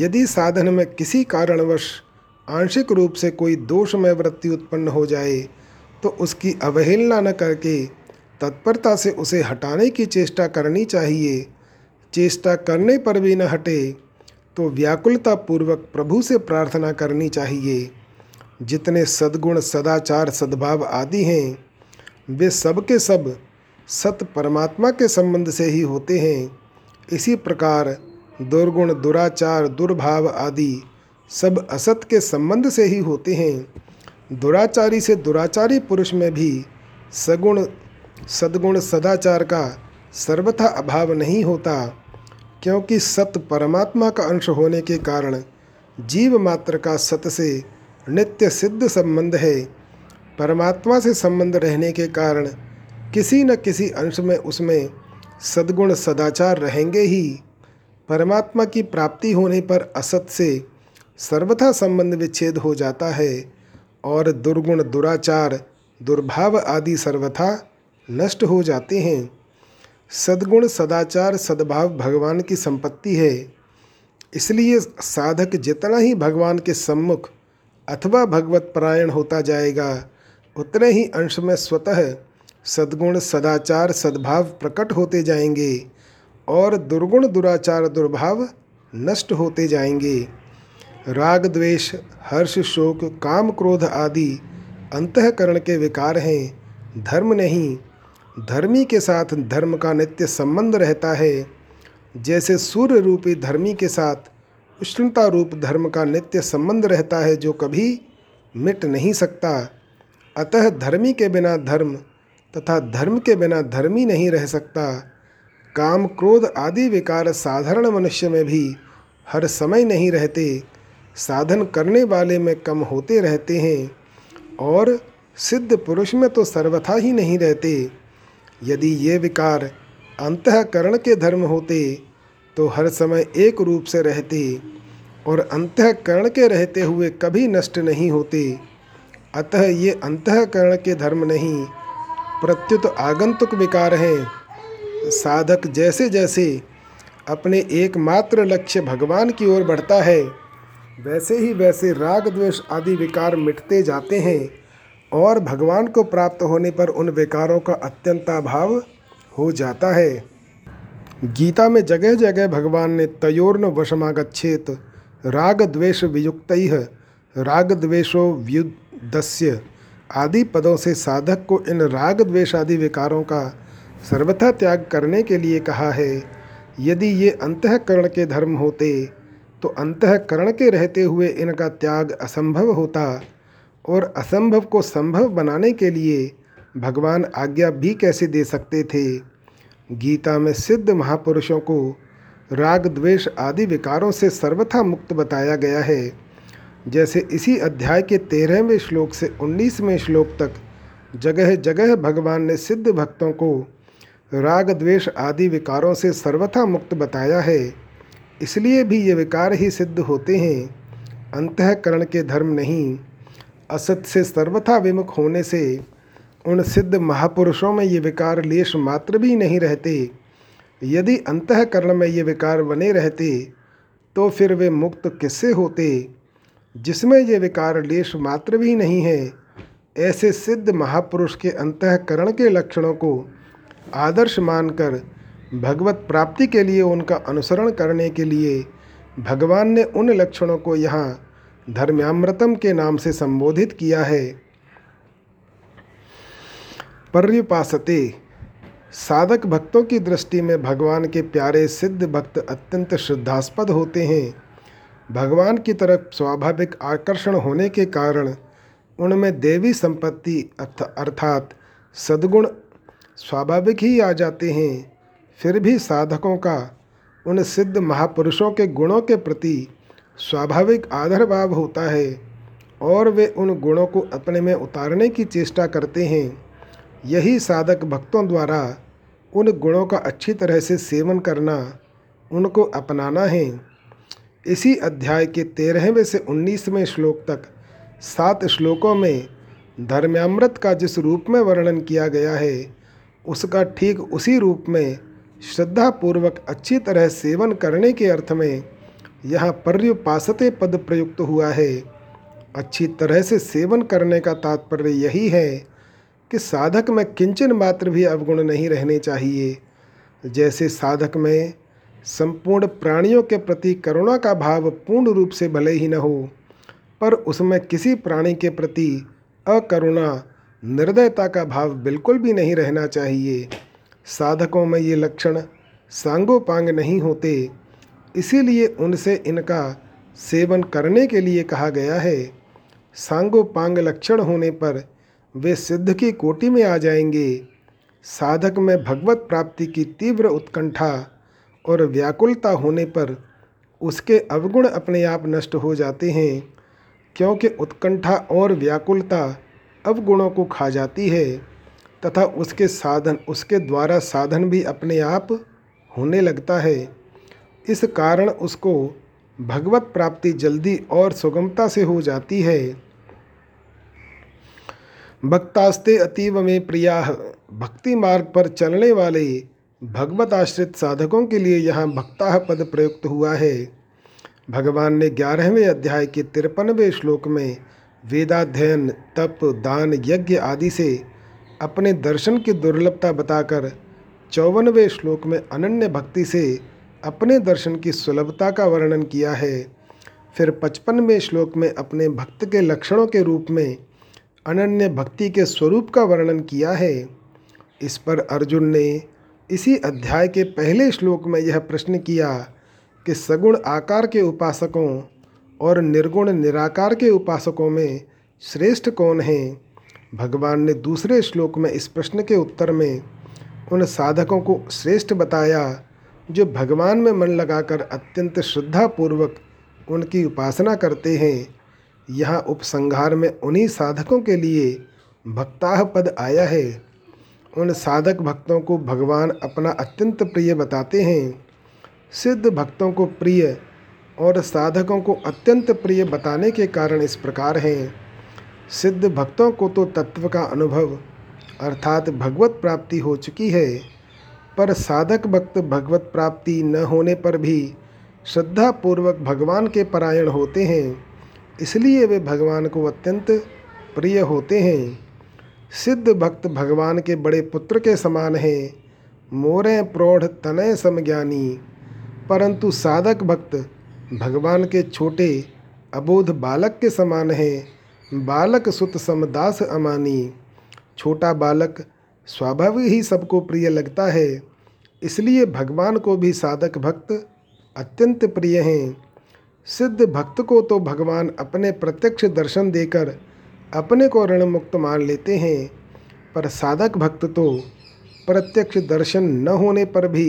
यदि साधन में किसी कारणवश आंशिक रूप से कोई दोषमय वृत्ति उत्पन्न हो जाए तो उसकी अवहेलना न करके तत्परता से उसे हटाने की चेष्टा करनी चाहिए। चेष्टा करने पर भी न हटे तो व्याकुलता पूर्वक प्रभु से प्रार्थना करनी चाहिए। जितने सद्गुण सदाचार सद्भाव आदि हैं वे सब के सब सत परमात्मा के संबंध से ही होते हैं। इसी प्रकार दुर्गुण दुराचार दुर्भाव आदि सब असत के संबंध से ही होते हैं। दुराचारी से दुराचारी पुरुष में भी सगुण सद्गुण सदाचार का सर्वथा अभाव नहीं होता, क्योंकि सत परमात्मा का अंश होने के कारण जीव मात्र का सत से नित्य सिद्ध संबंध है। परमात्मा से संबंध रहने के कारण किसी न किसी अंश में उसमें सद्गुण सदाचार रहेंगे ही। परमात्मा की प्राप्ति होने पर असत से सर्वथा संबंध विच्छेद हो जाता है और दुर्गुण दुराचार दुर्भाव आदि सर्वथा नष्ट हो जाते हैं। सद्गुण सदाचार सद्भाव भगवान की संपत्ति है, इसलिए साधक जितना ही भगवान के सम्मुख अथवा भगवत परायण होता जाएगा उतने ही अंश में स्वतः सद्गुण सदाचार सद्भाव प्रकट होते जाएंगे और दुर्गुण दुराचार दुर्भाव नष्ट होते जाएंगे। राग द्वेष हर्ष शोक काम क्रोध आदि अंतःकरण के विकार हैं, धर्म नहीं। धर्मी के साथ धर्म का नित्य संबंध रहता है, जैसे सूर्य रूपी धर्मी के साथ उष्णता रूप धर्म का नित्य संबंध रहता है जो कभी मिट नहीं सकता। अतः धर्मी के बिना धर्म तथा धर्म के बिना धर्मी नहीं रह सकता। काम क्रोध आदि विकार साधारण मनुष्य में भी हर समय नहीं रहते, साधन करने वाले में कम होते रहते हैं और सिद्ध पुरुष में तो सर्वथा ही नहीं रहते। यदि ये विकार अंतःकरण के धर्म होते तो हर समय एक रूप से रहते और अंतःकरण के रहते हुए कभी नष्ट नहीं होते। अतः ये अंतःकरण के धर्म नहीं प्रत्युत आगंतुक विकार हैं। साधक जैसे जैसे अपने एकमात्र लक्ष्य भगवान की ओर बढ़ता है वैसे ही वैसे राग द्वेष आदि विकार मिटते जाते हैं और भगवान को प्राप्त होने पर उन विकारों का अत्यंताभाव हो जाता है। गीता में जगह जगह भगवान ने तयोर्न वशमागच्छेत राग द्वेष वियुक्तैः राग द्वेषो व्युदस्य आदि पदों से साधक को इन राग द्वेष आदि विकारों का सर्वथा त्याग करने के लिए कहा है। यदि ये अंतःकरण के धर्म होते तो अंतःकरण के रहते हुए इनका त्याग असंभव होता और असंभव को संभव बनाने के लिए भगवान आज्ञा भी कैसे दे सकते थे। गीता में सिद्ध महापुरुषों को राग द्वेष आदि विकारों से सर्वथा मुक्त बताया गया है। जैसे इसी अध्याय के 13वें श्लोक से 19वें श्लोक तक जगह जगह भगवान ने सिद्ध भक्तों को राग द्वेष आदि विकारों से सर्वथा मुक्त बताया है, इसलिए भी ये विकार ही सिद्ध होते हैं, अंतःकरण के धर्म नहीं। असत से सर्वथा विमुख होने से उन सिद्ध महापुरुषों में ये विकार लेश मात्र भी नहीं रहते। यदि अंतःकरण में ये विकार बने रहते तो फिर वे मुक्त किससे होते? जिसमें ये विकार लेश मात्र भी नहीं है, ऐसे सिद्ध महापुरुष के अंतःकरण के लक्षणों को आदर्श मानकर भगवत प्राप्ति के लिए उनका अनुसरण करने के लिए भगवान ने उन लक्षणों को यहाँ धर्म्यामृतम के नाम से संबोधित किया है। पर्युपासते साधक भक्तों की दृष्टि में भगवान के प्यारे सिद्ध भक्त अत्यंत श्रद्धास्पद होते हैं। भगवान की तरफ स्वाभाविक आकर्षण होने के कारण उनमें देवी संपत्ति अर्थात सद्गुण स्वाभाविक ही आ जाते हैं। फिर भी साधकों का उन सिद्ध महापुरुषों के गुणों के प्रति स्वाभाविक आदर भाव होता है और वे उन गुणों को अपने में उतारने की चेष्टा करते हैं। यही साधक भक्तों द्वारा उन गुणों का अच्छी तरह से सेवन करना, उनको अपनाना है। इसी अध्याय के 13वें से 19वें श्लोक तक 7 श्लोकों में धर्म्यामृत का जिस रूप में वर्णन किया गया है उसका ठीक उसी रूप में श्रद्धापूर्वक अच्छी तरह सेवन करने के अर्थ में यह पर्युपासते पद प्रयुक्त हुआ है। अच्छी तरह से सेवन करने का तात्पर्य यही है कि साधक में किंचन मात्र भी अवगुण नहीं रहने चाहिए। जैसे साधक में संपूर्ण प्राणियों के प्रति करुणा का भाव पूर्ण रूप से भले ही न हो, पर उसमें किसी प्राणी के प्रति अकरुणा निर्दयता का भाव बिल्कुल भी नहीं रहना चाहिए। साधकों में ये लक्षण सांगोपांग नहीं होते, इसीलिए उनसे इनका सेवन करने के लिए कहा गया है। सांगोपांग लक्षण होने पर वे सिद्ध की कोटि में आ जाएंगे। साधक में भगवत प्राप्ति की तीव्र उत्कंठा और व्याकुलता होने पर उसके अवगुण अपने आप नष्ट हो जाते हैं, क्योंकि उत्कंठा और व्याकुलता अवगुणों को खा जाती है तथा उसके द्वारा साधन भी अपने आप होने लगता है। इस कारण उसको भगवत प्राप्ति जल्दी और सुगमता से हो जाती है। भक्तास्ते अतीव में प्रियाः। भक्ति मार्ग पर चलने वाले भगवत आश्रित साधकों के लिए यहाँ भक्ताः पद प्रयुक्त हुआ है। भगवान ने 11वें अध्याय के 53वें श्लोक में वेदाध्ययन, तप, दान, यज्ञ आदि से अपने दर्शन की दुर्लभता बताकर 54वें श्लोक में अनन्य भक्ति से अपने दर्शन की सुलभता का वर्णन किया है। फिर 55वें श्लोक में अपने भक्त के लक्षणों के रूप में अनन्य भक्ति के स्वरूप का वर्णन किया है। इस पर अर्जुन ने इसी अध्याय के पहले श्लोक में यह प्रश्न किया कि सगुण आकार के उपासकों और निर्गुण निराकार के उपासकों में श्रेष्ठ कौन है। भगवान ने दूसरे श्लोक में इस प्रश्न के उत्तर में उन साधकों को श्रेष्ठ बताया जो भगवान में मन लगाकर अत्यंत श्रद्धापूर्वक उनकी उपासना करते हैं। यहाँ उपसंहार में उन्हीं साधकों के लिए भक्ताः पद आया है। उन साधक भक्तों को भगवान अपना अत्यंत प्रिय बताते हैं। सिद्ध भक्तों को प्रिय और साधकों को अत्यंत प्रिय बताने के कारण इस प्रकार हैं। सिद्ध भक्तों को तो तत्व का अनुभव अर्थात भगवत प्राप्ति हो चुकी है, पर साधक भक्त भगवत प्राप्ति न होने पर भी श्रद्धापूर्वक भगवान के परायण होते हैं, इसलिए वे भगवान को अत्यंत प्रिय होते हैं। सिद्ध भक्त भगवान के बड़े पुत्र के समान हैं, मोरे प्रौढ़ तनय समज्ञानी। परंतु साधक भक्त भगवान के छोटे अबोध बालक के समान हैं, बालक सुत समदास अमानी। छोटा बालक स्वभाव ही सबको प्रिय लगता है, इसलिए भगवान को भी साधक भक्त अत्यंत प्रिय हैं। सिद्ध भक्त को तो भगवान अपने प्रत्यक्ष दर्शन देकर अपने को ऋणमुक्त मान लेते हैं, पर साधक भक्त तो प्रत्यक्ष दर्शन न होने पर भी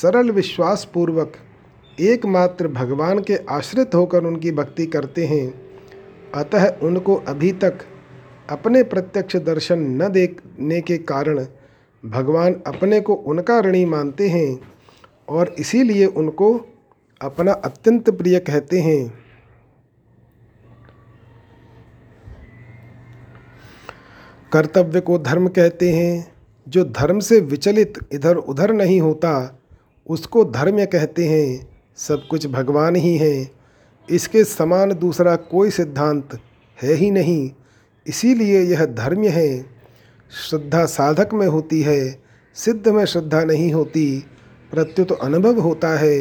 सरल विश्वास पूर्वक एकमात्र भगवान के आश्रित होकर उनकी भक्ति करते हैं। अतः उनको अभी तक अपने प्रत्यक्ष दर्शन न देखने के कारण भगवान अपने को उनका ऋणी मानते हैं और इसीलिए उनको अपना अत्यंत प्रिय कहते हैं। कर्तव्य को धर्म कहते हैं। जो धर्म से विचलित इधर उधर नहीं होता उसको धर्म कहते हैं। सब कुछ भगवान ही हैं, इसके समान दूसरा कोई सिद्धांत है ही नहीं, इसीलिए यह धर्म है। श्रद्धा साधक में होती है, सिद्ध में श्रद्धा नहीं होती, प्रत्युत अनुभव होता है,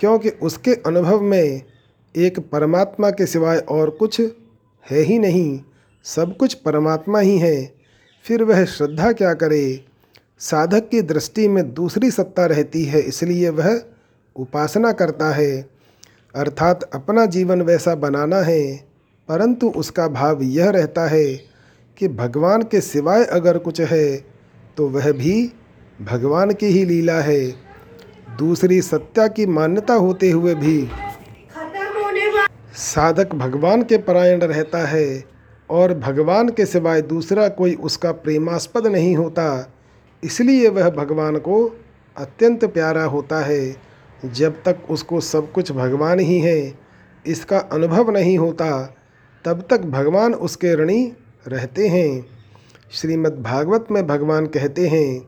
क्योंकि उसके अनुभव में एक परमात्मा के सिवाय और कुछ है ही नहीं, सब कुछ परमात्मा ही है, फिर वह श्रद्धा क्या करे। साधक की दृष्टि में दूसरी सत्ता रहती है, इसलिए वह उपासना करता है, अर्थात अपना जीवन वैसा बनाना है, परंतु उसका भाव यह रहता है कि भगवान के सिवाय अगर कुछ है तो वह भी भगवान की ही लीला है। दूसरी सत्ता की मान्यता होते हुए भी साधक भगवान के परायण रहता है और भगवान के सिवाय दूसरा कोई उसका प्रेमास्पद नहीं होता, इसलिए वह भगवान को अत्यंत प्यारा होता है। जब तक उसको सब कुछ भगवान ही है इसका अनुभव नहीं होता तब तक भगवान उसके ऋणी रहते हैं। श्रीमद् भागवत में भगवान कहते हैं,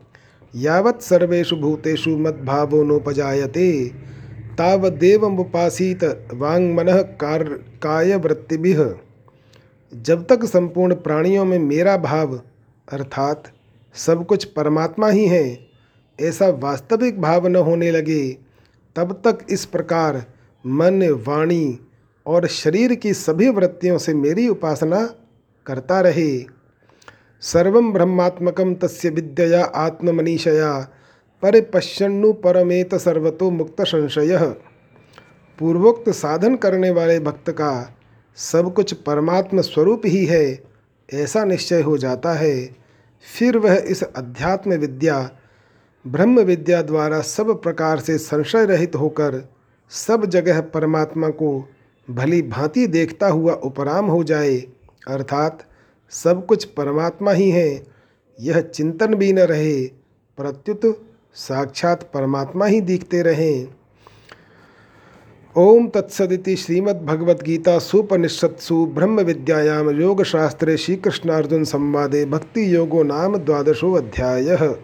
यावत् सर्वेषु भूतेषु मद्भावो नोपजायते तावदेवमुपासीत वाङ्मनः कायवृत्तिभिः। जब तक संपूर्ण प्राणियों में मेरा भाव अर्थात सब कुछ परमात्मा ही है ऐसा वास्तविक भाव न होने लगे तब तक इस प्रकार मन, वाणी और शरीर की सभी वृत्तियों से मेरी उपासना करता रहे। सर्वं ब्रह्मात्मकं तस्य विद्यया आत्ममनीषया परिपश्यन्नु परमेत सर्वतो मुक्त संशयः। पूर्वोक्त साधन करने वाले भक्त का सब कुछ परमात्म स्वरूप ही है ऐसा निश्चय हो जाता है, फिर वह इस अध्यात्म विद्या ब्रह्म विद्या द्वारा सब प्रकार से संशय रहित होकर सब जगह परमात्मा को भली भांति देखता हुआ उपराम हो जाए, अर्थात सब कुछ परमात्मा ही है यह चिंतन भी न रहे, प्रत्युत साक्षात परमात्मा ही दिखते रहें। ओम तत्सदिति श्रीमद्भगवद्गीता सूपनिषत्सु ब्रह्म विद्यायाम योगशास्त्रे श्रीकृष्णार्जुन संवादे भक्ति योगो नाम द्वादशोऽध्यायः।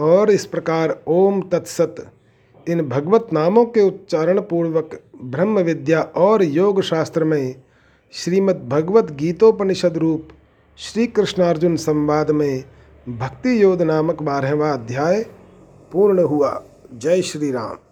और इस प्रकार ओम तत्सत इन भगवत नामों के उच्चारण पूर्वक ब्रह्म विद्या और योग शास्त्र में श्रीमद् भगवत गीतोपनिषद रूप श्री कृष्णार्जुन संवाद में भक्ति योग नामक 12वां अध्याय पूर्ण हुआ। जय श्री राम।